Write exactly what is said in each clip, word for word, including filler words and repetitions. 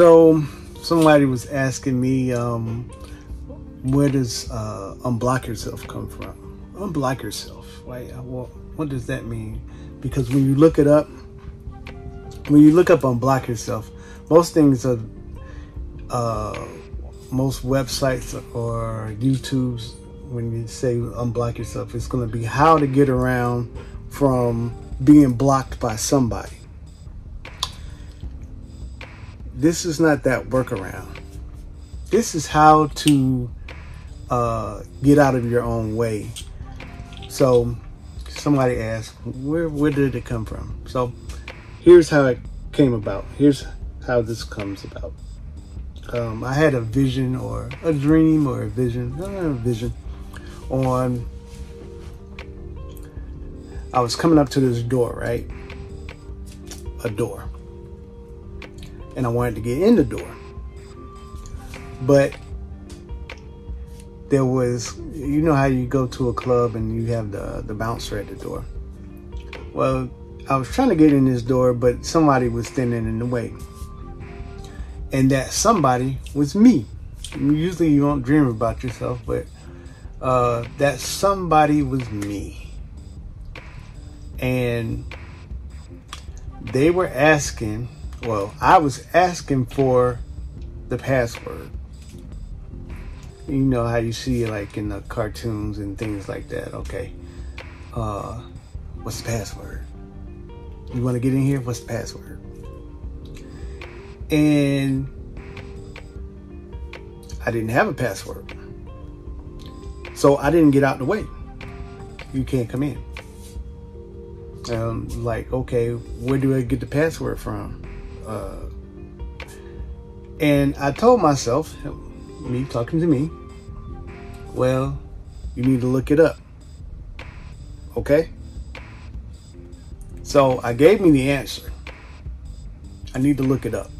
So somebody was asking me, um, where does uh, unblock yourself come from? Unblock yourself, right? Well, what does that mean? Because when you look it up, when you look up unblock yourself, most things are, uh, most websites or YouTubes, when you say unblock yourself, it's going to be how to get around from being blocked by somebody. This is not that workaround. This is how to uh, get out of your own way. So somebody asked, where, where did it come from? So here's how it came about. Here's how this comes about. Um, I had a vision or a dream or a vision, I had a vision on, I was coming up to this door, right? A door. And I wanted to get in the door, but there was, you know how you go to a club and you have the, the bouncer at the door. Well, I was trying to get in this door, but somebody was standing in the way. And that somebody was me. Usually you don't dream about yourself, but uh, that somebody was me. And they were asking, well, I was asking for the password. You know how you see it like in the cartoons and things like that. Okay, uh, what's the password? You want to get in here? What's the password? And I didn't have a password. So I didn't get out the way. You can't come in. Um, like, okay, where do I get the password from? Uh, and I told myself, me talking to me, well, you need to look it up. Okay? So I gave me the answer. I need to look it up.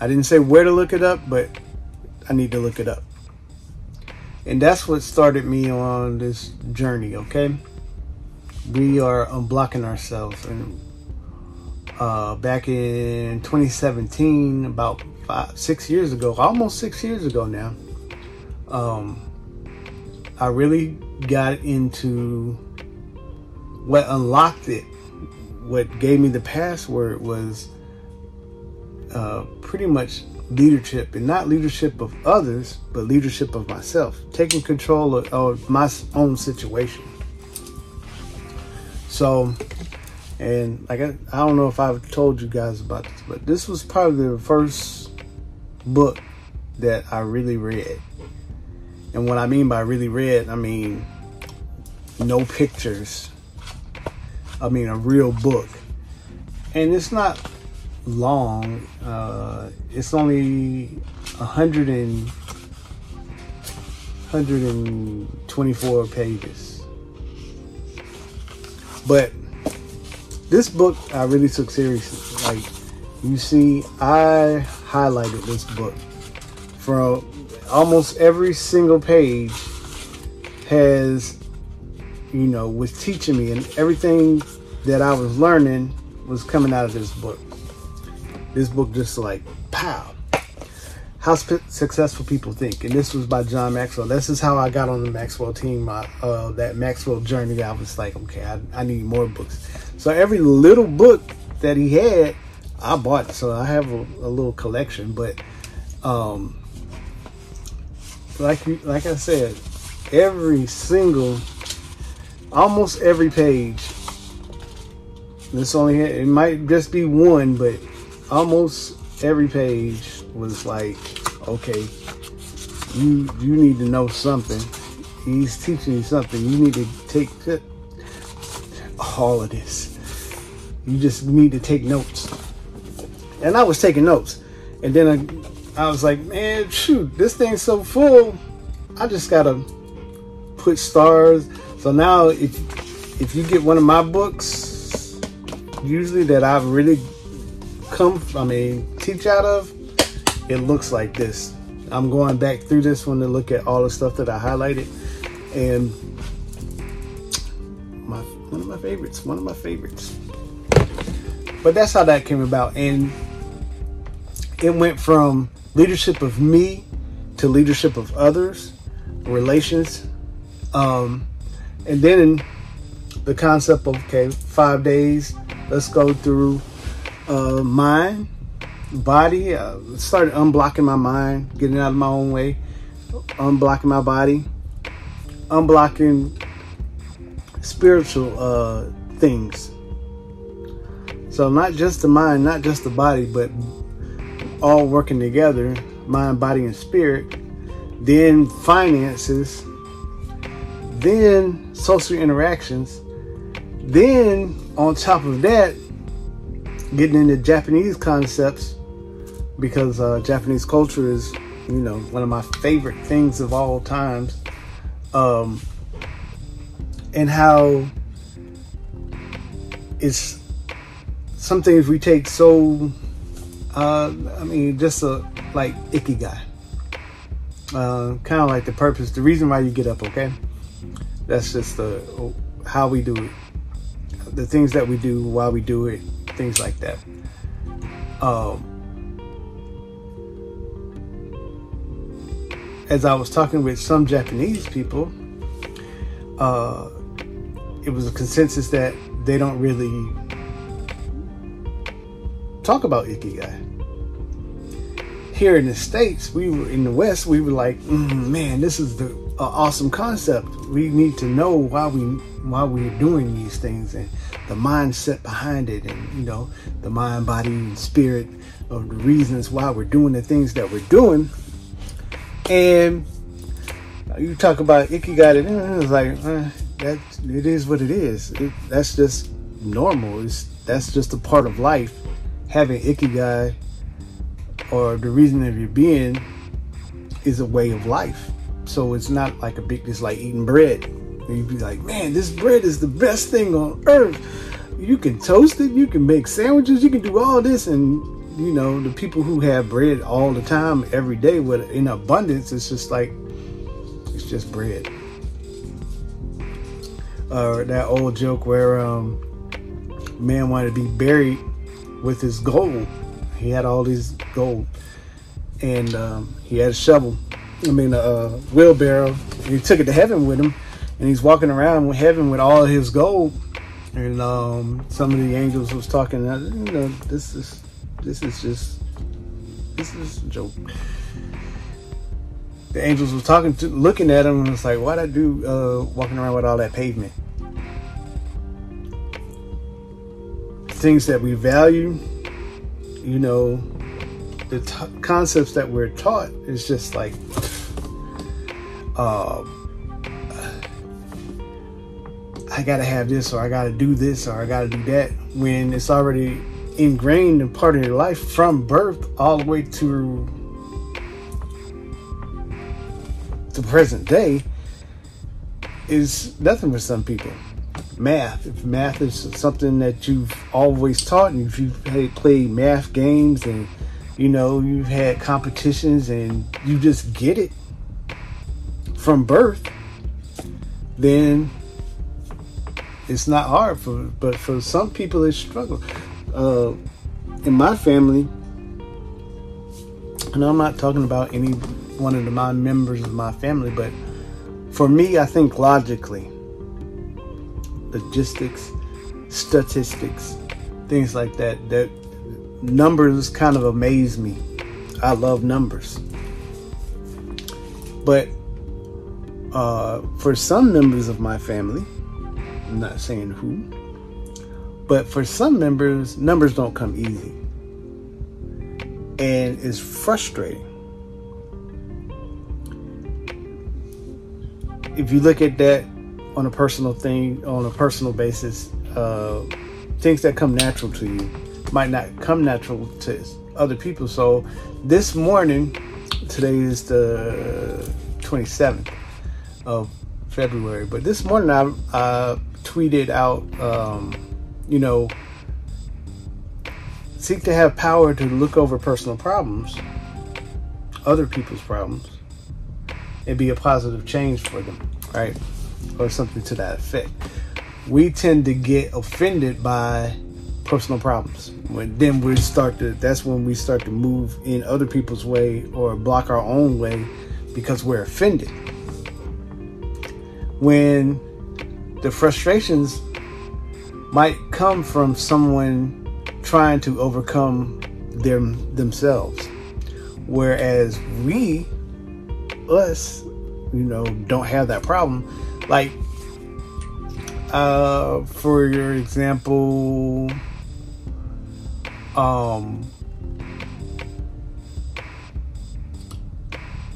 I didn't say where to look it up, but I need to look it up. And that's what started me on this journey, okay? We are unblocking ourselves, and Uh, back in twenty seventeen, about five, six years ago, almost six years ago now, um, I really got into what unlocked it. What gave me the password was uh, pretty much leadership, and not leadership of others, but leadership of myself, taking control of, of my own situation. So, and like I, I don't know if I've told you guys about this, but this was probably the first book that I really read. And what I mean by really read, I mean no pictures. I mean a real book. And it's not long. Uh, it's only one hundred and twenty-four pages. But this book I really took seriously. Like, you see, I highlighted this book. From almost every single page has, you know, was teaching me, and everything that I was learning was coming out of this book. This book just like, pow, How Successful People Think. And this was by John Maxwell. This is how I got on the Maxwell team, my, uh, that Maxwell journey. I was like, okay, I, I need more books. So every little book that he had, I bought. So I have a, a little collection. But um, like, like I said, every single, almost every page, this only had, it might just be one, but almost every page was like, okay, you you need to know something. He's teaching you something. You need to take all of this. You just need to take notes. And I was taking notes. And then I, I was like, man, shoot, this thing's so full. I just gotta put stars. So now if if you get one of my books, usually that I've really come, I mean, teach out of, it looks like this. I'm going back through this one to look at all the stuff that I highlighted. And my one of my favorites, one of my favorites. But that's how that came about. And It went from leadership of me to leadership of others, relations, um, and then the concept of, okay, five days, let's go through uh, mind, body. I started unblocking my mind, getting out of my own way, unblocking my body, unblocking spiritual uh, things. So not just the mind, not just the body, but all working together, mind, body, and spirit. Then finances, then social interactions, then on top of that, getting into Japanese concepts, because uh, Japanese culture is, you know, one of my favorite things of all times, um, and how it's some things we take so, uh, I mean, just a, like Ikigai, uh, kind of like the purpose, the reason why you get up, okay? That's just the, how we do it, the things that we do, why we do it, things like that. Um, as I was talking with some Japanese people, uh, it was a consensus that they don't really talk about Ikigai. Here in the States, we were in the West, we were like, mm, man, this is the uh, awesome concept. We need to know why we why we're doing these things and the mindset behind it, and you know, the mind, body, and spirit of the reasons why we're doing the things that we're doing. And you talk about Ikigai, and it's like eh, that. It is what it is. It, that's just normal. It's, that's just a part of life. Having Ikigai, or the reason of your being, is a way of life. So it's not like a big, it's like eating bread. And you'd be like, man, this bread is the best thing on earth. You can toast it, you can make sandwiches, you can do all this. And you know, the people who have bread all the time, every day, with in abundance, it's just like, it's just bread. Or uh, that old joke where um, man wanted to be buried with his gold. He had all these gold, and um, he had a shovel, I mean a, a wheelbarrow, and he took it to heaven with him, and he's walking around with heaven with all of his gold. And um, some of the angels was talking, you know, this is this is just this is a joke. The angels was talking to, looking at him, and it's like, why'd I do uh, walking around with all that pavement? Things that we value, you know, the t- concepts that we're taught is just like, uh, I gotta have this, or I gotta do this, or I gotta do that, when it's already ingrained and part of your life from birth all the way to the present day. Is nothing for some people. Math. If math is something that you've always taught, and if you've had played math games, and you know, you've had competitions, and you just get it from birth, then it's not hard for. But for some people, it's struggle. Uh, in my family, and I'm not talking about any one of the, my members of my family, but for me, I think logically. Logistics, statistics, things like that. That numbers kind of amaze me. I love numbers, but uh, for some members of my family, I'm not saying who, but for some members, numbers don't come easy, and it's frustrating. If you look at that. On a personal thing, on a personal basis, uh, things that come natural to you might not come natural to other people. So this morning, today is the twenty-seventh of February, but this morning I, I tweeted out, um, you know, seek to have power to look over personal problems, other people's problems, and be a positive change for them, right? Or something to that effect. We tend to get offended by personal problems. When then we start to, that's when we start to move in other people's way or block our own way because we're offended. When the frustrations might come from someone trying to overcome them themselves, whereas we, us, you know, don't have that problem. Like, uh, for your example, um,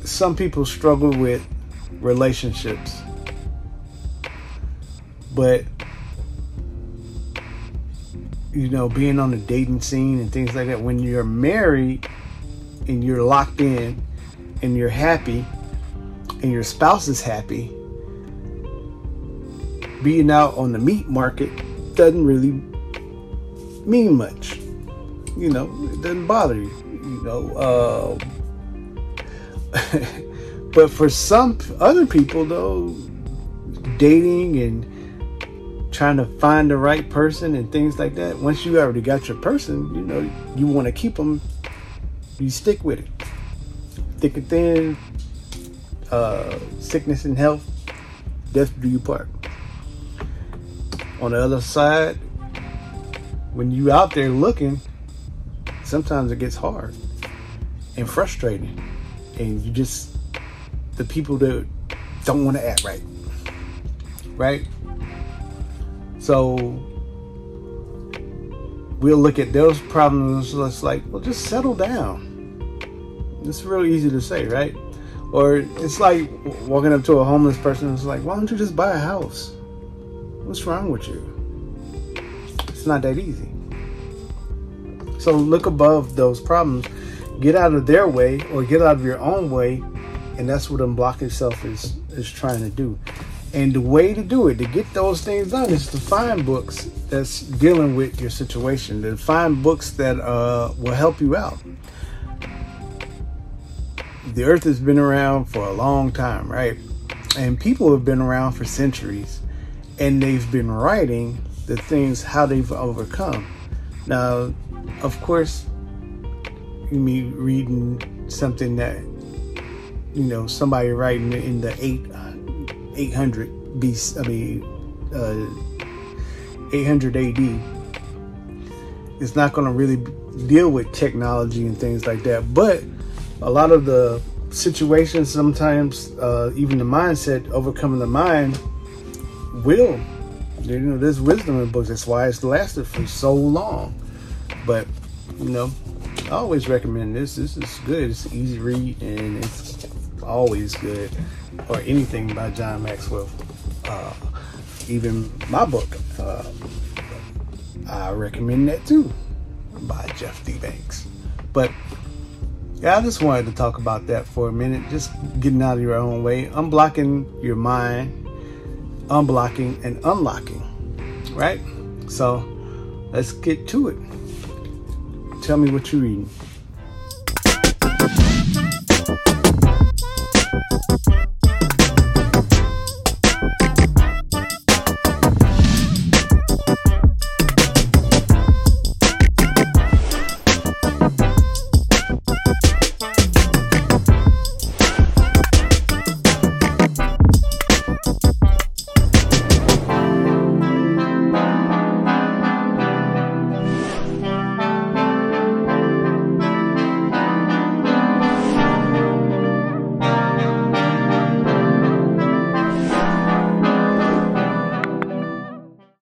some people struggle with relationships, but you know, being on the dating scene and things like that, when you're married and you're locked in and you're happy and your spouse is happy, being out on the meat market doesn't really mean much. You know, it doesn't bother you, you know. Uh, but for some other people, though, dating and trying to find the right person and things like that, once you already got your person, you know, you want to keep them, you stick with it. Thick and thin, uh, sickness and health, death do you part. On the other side, when you out there looking, sometimes it gets hard and frustrating, and you just, the people that don't want to act right, right? So we'll look at those problems and it's like, well, just settle down. It's real easy to say, right? Or it's like walking up to a homeless person and it's like, why don't you just buy a house? What's wrong with you? It's not that easy. So look above those problems, get out of their way or get out of your own way. And that's what unblock yourself is, is trying to do. And the way to do it, to get those things done, is to find books that's dealing with your situation, to find books that uh, will help you out. The earth has been around for a long time, right? And people have been around for centuries. And they've been writing the things, how they've overcome. Now, of course, me reading something that, you know, somebody writing in the eight hundred B C, I mean, uh, eight hundred A D, it's not going to really deal with technology and things like that. But a lot of the situations, sometimes uh, even the mindset, overcoming the mind, will, you know, there's wisdom in books. That's why it's lasted for so long. But you know, I always recommend this. This is good. It's an easy read and it's always good. Or anything by John Maxwell. Uh, even my book, uh, I recommend that too, by Jeff D. Banks. But yeah, I just wanted to talk about that for a minute. Just getting out of your own way, unblocking your mind, unblocking and unlocking, right? So let's get to it. Tell me what you're reading.